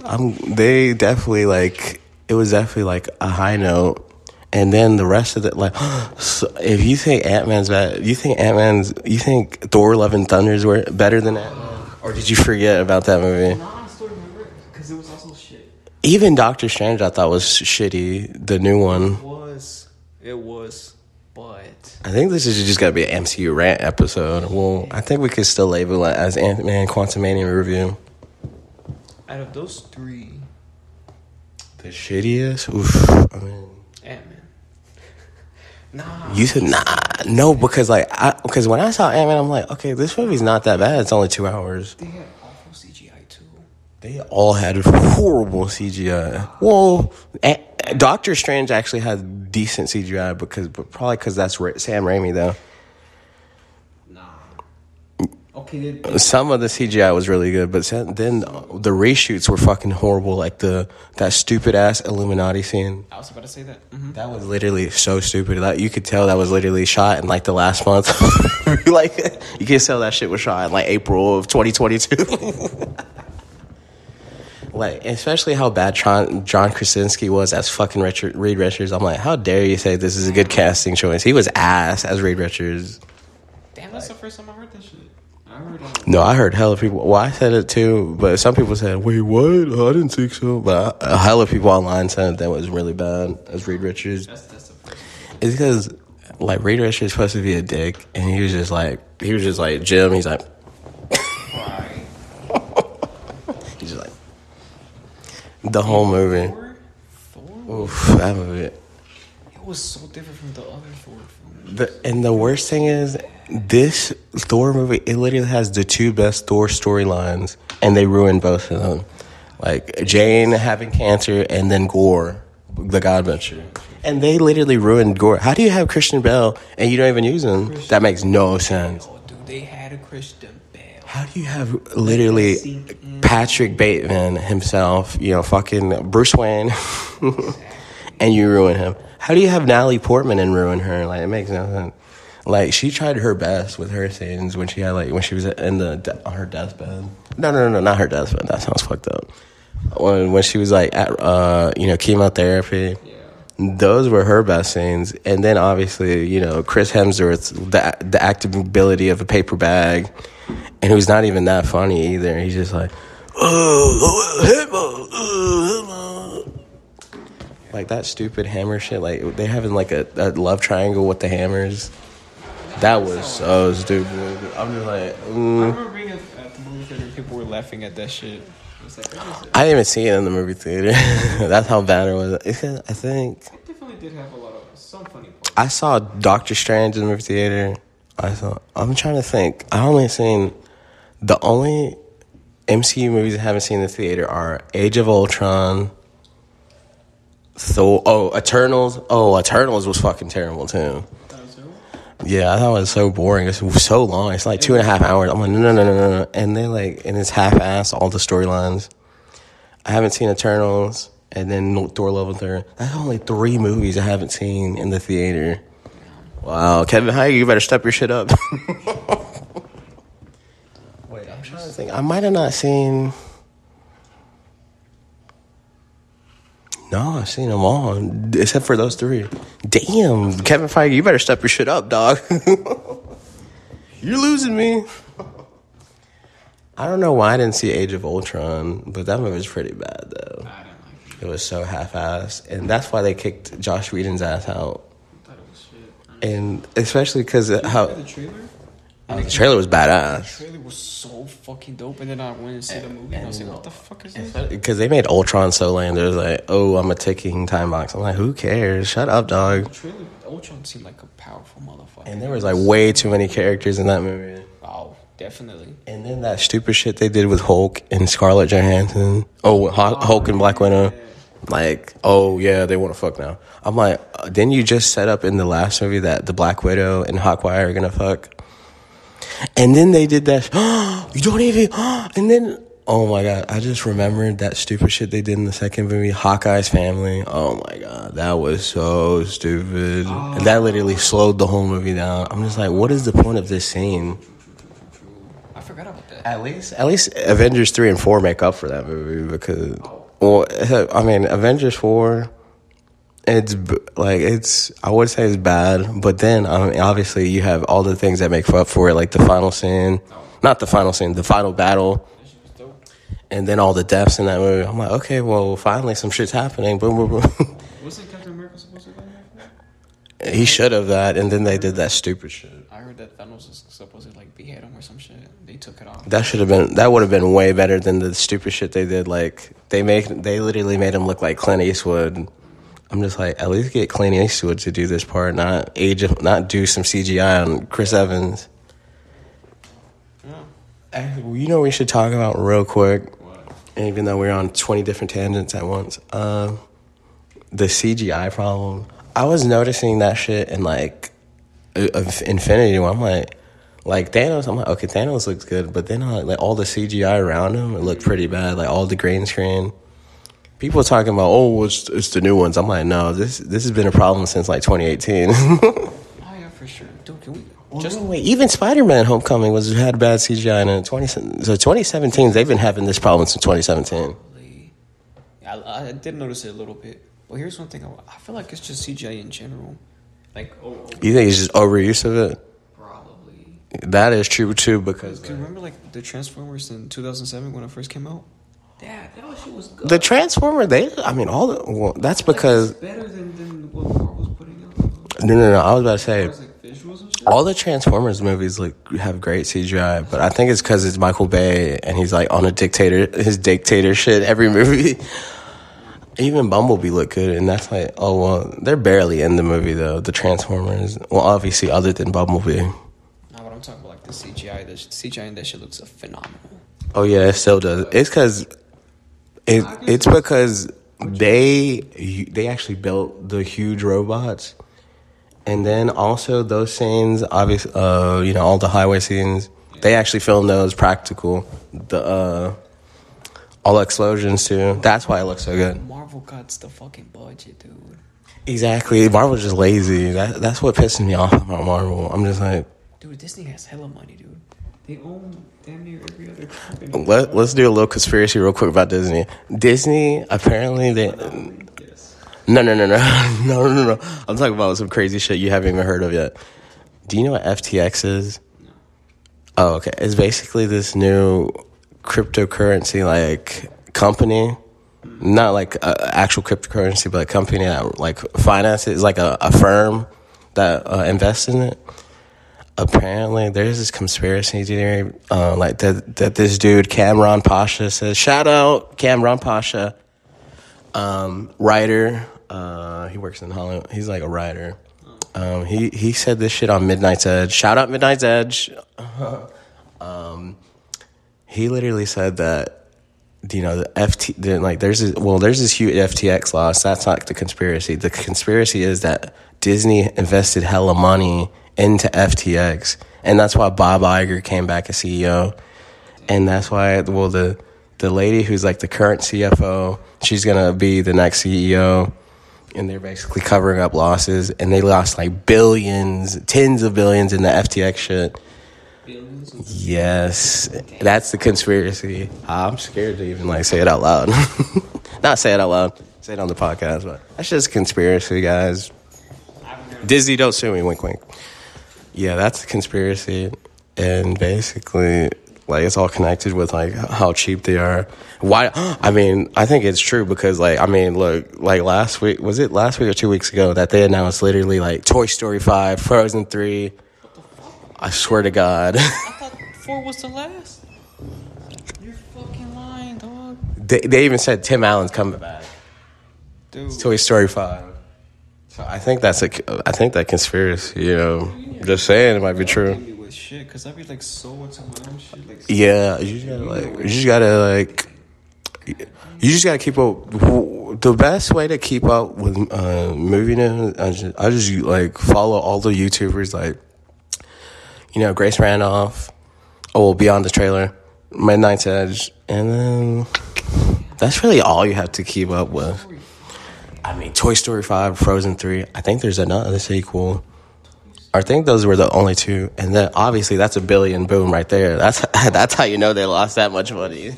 they definitely like, it was definitely like a high note. And then the rest of it, like, so if you think Ant-Man's bad, you think Thor, Love, and Thunder's were better than Ant-Man? Or did you forget about that movie? No, I still remember it because it was also shit. Even Doctor Strange, I thought was shitty. The new one. It was, but I think this is just gotta be an MCU rant episode. Well, I think we could still label it as Ant-Man Quantumania review. Out of those three, the shittiest. Oof. I mean, Ant-Man. Nah. You said nah. No, because like because when I saw Ant-Man, I'm like, okay, this movie's not that bad. It's only 2 hours. They had awful CGI too. They all had horrible CGI. Well, Doctor Strange actually had decent CGI, but probably because that's Sam Raimi, though. Nah. Okay. Some of the CGI was really good, but then the reshoots were fucking horrible. Like that stupid ass Illuminati scene. I was about to say that. Mm-hmm. That was literally so stupid. That you could tell that was literally shot in like the last month. Like you can tell that shit was shot in like April of 2022. Like, especially how bad John Krasinski was as fucking Reed Richards. I'm like, how dare you say this is a good casting choice? He was ass as Reed Richards. Damn, that's like, the first time I heard that shit. No, I heard hella people. Well, I said it too, but some people said, wait, what? I didn't think so. But hella people online said that was really bad as Reed Richards. That's the first time. It's because, like, Reed Richards was supposed to be a dick, and he was just like, Jim, he's like... The whole movie. Thor? Oof, that movie. It was so different from the other Thor films. And the worst thing is, this Thor movie, it literally has the two best Thor storylines, and they ruined both of them. Like, Jane having cancer, and then Gore, the God Butcher. And they literally ruined Gore. How do you have Christian Bale, and you don't even use him? Christian, that makes no sense. Dude, they had a Christian Bale. How do you have literally Patrick Bateman himself, you know, fucking Bruce Wayne, and you ruin him? How do you have Natalie Portman and ruin her? Like, it makes no sense. Like, she tried her best with her scenes when she had, like, when she was in on her deathbed. No, not her deathbed. That sounds fucked up. When she was, like, at, you know, chemotherapy. Yeah. Those were her best scenes. And then, obviously, you know, Chris Hemsworth's, the actability of a paper bag. And who's not even that funny either. He's just like, oh, hammer. Like that stupid hammer shit. Like they having like a love triangle with the hammers. That was so stupid. I'm just like, I remember being at the movie theater, people were laughing at that shit. I was like, what is it? I didn't even see it in the movie theater. That's how bad it was. I think. It definitely did have a lot of some funny parts. I saw Doctor Strange in the movie theater. I'm trying to think. The only MCU movies I haven't seen in the theater are Age of Ultron, Thor, Eternals. Oh, Eternals was fucking terrible, too. Yeah, I thought it was so boring. It's so long. It's like 2.5 hours. I'm like, no. And they like, and it's half-assed, all the storylines. I haven't seen Eternals, and then Thor Love and Thunder. That's only 3 movies I haven't seen in the theater. Wow, Kevin Feige, you better step your shit up. Wait, I'm trying to think. I might have not seen... No, I've seen them all, except for those 3. Damn, Kevin Feige, you better step your shit up, dog. You're losing me. I don't know why I didn't see Age of Ultron, but that movie was pretty bad, though. I didn't like it. It was so half-assed, and that's why they kicked Josh Whedon's ass out. And especially because how the trailer? The trailer was badass. The trailer was so fucking dope, and then I went and see the movie, and I was like, "What the fuck is this?" Because they made Ultron so lame. They're like, "Oh, I'm a ticking time box." I'm like, "Who cares? Shut up, dog." The trailer, Ultron seemed like a powerful motherfucker, and there was like way too many characters in that movie. Oh, definitely. And then that stupid shit they did with Hulk and Scarlett Johansson. Oh, Hulk and Black Widow. Like, oh, yeah, they want to fuck now. I'm like, didn't you just set up in the last movie that the Black Widow and Hawkeye are going to fuck? And then they did that. You don't even. And then, oh, my God. I just remembered that stupid shit they did in the second movie, Hawkeye's family. Oh, my God. That was so stupid. Oh. And that literally slowed the whole movie down. I'm just like, what is the point of this scene? I forgot about that. At least Avengers 3 and 4 make up for that movie because... Well, I mean, Avengers 4, I would say it's bad, but then, I mean, obviously, you have all the things that make up for it, like the final scene, the final battle, and then all the deaths in that movie. I'm like, okay, well, finally, some shit's happening, boom, boom, boom. Wasn't Captain America supposed to die like that? He should have that, and then they did that stupid shit. I heard that Thanos was supposed to, like, behead him or some shit. They took it off. That would have been way better than the stupid shit they did, like... They literally made him look like Clint Eastwood. I'm just like, at least get Clint Eastwood to do this part, not do some CGI on Chris Evans. Yeah. You know what we should talk about real quick? What? And even though we're on 20 different tangents at once, the CGI problem. I was noticing that shit in like Infinity War. I'm like Thanos, I'm like, okay, Thanos looks good, but then like all the CGI around him, it looked pretty bad. Like all the green screen. People talking about, oh, it's the new ones. I'm like, no, this has been a problem since like 2018. Oh yeah, for sure. Dude, can we wait? Even Spider-Man: Homecoming had bad CGI in it. 2017, they've been having this problem since 2017. I did notice it a little bit. Well, here's one thing. I feel like it's just CGI in general. Like, you think it's just overuse of it? That is true, too, because... Do you remember, like, the Transformers in 2007 when it first came out? Yeah, that shit was good. The Transformer, that's because... It's better than what Marvel was putting out. No, I was about to say... Like, visuals and shit? All the Transformers movies, like, have great CGI, but I think it's because it's Michael Bay, and he's, like, on his dictator shit every movie. Even Bumblebee looked good, and that's like, oh, well, they're barely in the movie, though, the Transformers. Well, obviously, other than Bumblebee. I'm talking about like the CGI. The CGI in that shit looks phenomenal. Oh yeah, it still does. It's because they actually built the huge robots, and then also those scenes, obviously, you know, all the highway scenes, they actually filmed those practical. The all the explosions too. That's why it looks so good. Marvel got the fucking budget, dude. Exactly, Marvel's just lazy. That's what pisses me off about Marvel. I'm just like. Dude, Disney has hella money, dude. They own damn near every other company. Let's do a little conspiracy real quick about Disney. Disney, apparently they... No. I'm talking about some crazy shit you haven't even heard of yet. Do you know what FTX is? No. Oh, okay. It's basically this new cryptocurrency, like, company. Not like actual cryptocurrency, but a company that, like, finances, like a firm that invests in it. Apparently, there's this conspiracy theory, like that this dude Cameron Pasha says. Shout out Cameron Pasha, writer. He works in Hollywood. He's like a writer. He said this shit on Midnight's Edge. Shout out Midnight's Edge. He literally said that there's this huge FTX loss. That's not the conspiracy. The conspiracy is that Disney invested hella money into FTX, and that's why Bob Iger came back as CEO, and that's why the lady who's like the current CFO, she's gonna be the next CEO, and they're basically covering up losses, and they lost like billions, tens of billions in the FTX shit. Billions? Yes, that's the conspiracy. I'm scared to even like say it out loud. Not say it out loud, say it on the podcast, but that's just conspiracy, guys. Disney, don't sue me, wink, wink. Yeah, that's a conspiracy, and basically, like, it's all connected with, like, how cheap they are. Why? I mean, I think it's true because, like, I mean, look, like, last week, was it last week or 2 weeks ago that they announced literally, like, Toy Story 5, Frozen 3. What the fuck? I swear to God. I thought 4 was the last. You're fucking lying, dog. They even said Tim Allen's coming back. Dude. It's Toy Story 5. So I think that conspiracy, you know, just saying it might be true. with shit, because I'd be like so into my own shit. Like, yeah, you just gotta keep up. The best way to keep up with movie news, I just like follow all the YouTubers, like, you know, Grace Randolph, Beyond the Trailer, Midnight's Edge, and then that's really all you have to keep up with. I mean, Toy Story 5, Frozen 3. I think there's another sequel. I think those were the only two. And then, obviously, that's a billion boom right there. That's how you know they lost that much money.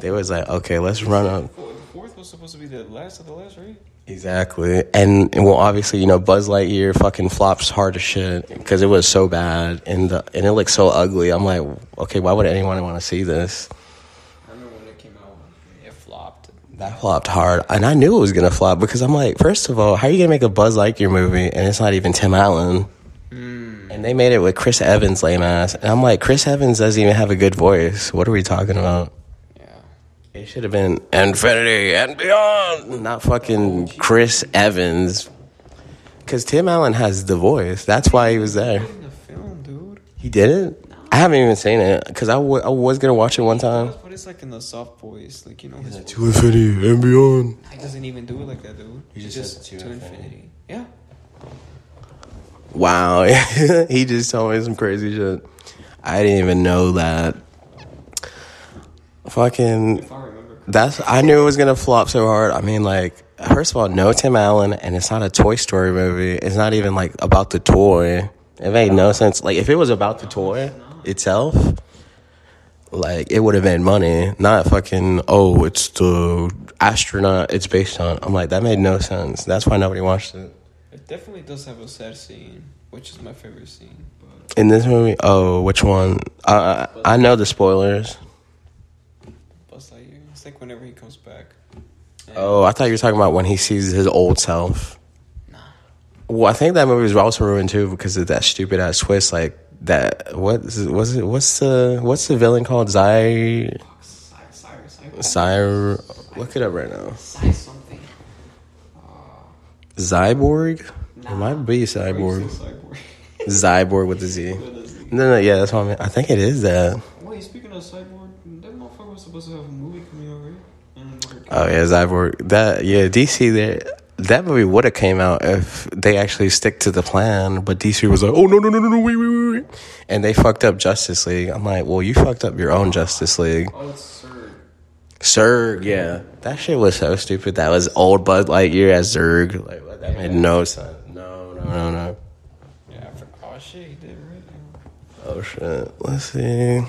They was like, okay, let's run up. The fourth was supposed to be the last of the last, right? Exactly. And well, obviously, you know, Buzz Lightyear fucking flops hard as shit because it was so bad. And it looked so ugly. I'm like, okay, why would anyone want to see this? That flopped hard, and I knew it was going to flop because I'm like, first of all, how are you going to make a Buzz Lightyear movie and it's not even Tim Allen? And they made it with Chris Evans, lame ass. And I'm like, Chris Evans doesn't even have a good voice. What are we talking about? Yeah, it should have been Infinity and Beyond, not fucking Chris Evans. Because Tim Allen has the voice. That's why he was there. In the film, dude. He did it? I haven't even seen it because I was gonna watch it one time. But it's like in the soft voice, like, you know, his to infinity and beyond. He doesn't even do it like that, dude. He just says to infinity. Yeah. Wow, he just told me some crazy shit. I didn't even know that. Fucking. I knew it was gonna flop so hard. I mean, like, first of all, no Tim Allen, and it's not a Toy Story movie. It's not even like about the toy. It made no sense. Like, if it was about the toy itself, like, it would have made money, not fucking, oh, it's the astronaut it's based on. I'm like, that made no sense. That's why nobody watched it. It definitely does have a sad scene, which is my favorite scene, but in this movie. Oh, which one? I know the spoilers. Buzz Lightyear. It's like whenever he comes back. Oh, I thought you were talking about when he sees his old self. Nah. Well, I think that movie was also ruined too because of that stupid ass twist, like that. What's the villain called? Cyrus. Look it up right now. Something. Zyborg? Nah. It might be Cyborg. Zyborg with a Z. No, yeah, that's what I mean. I think it is that. Wait, speaking of Cyborg, that motherfucker was supposed to have a movie coming out, right? Oh yeah, Zyborg. DC there. That movie would have came out if they actually stick to the plan, but DC was like, oh, no, wait. And they fucked up Justice League. I'm like, well, you fucked up your own Justice League. Oh, it's Zurg, yeah. That shit was so stupid. That was old Buzz Lightyear as Zurg. Like, what? That made no sense. No. Yeah, oh, shit, he did right now. Oh, shit. Let's see.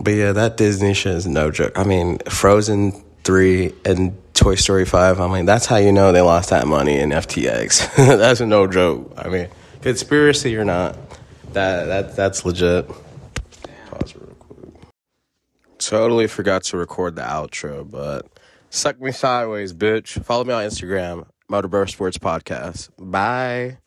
But yeah, that Disney shit is no joke. I mean, Frozen 3 and Toy Story 5, I mean, that's how you know they lost that money in FTX. That's no joke. I mean, conspiracy or not, that's legit. Pause real quick. Totally forgot to record the outro, but suck me sideways, bitch. Follow me on Instagram, ModoBurst Sports Podcast. Bye.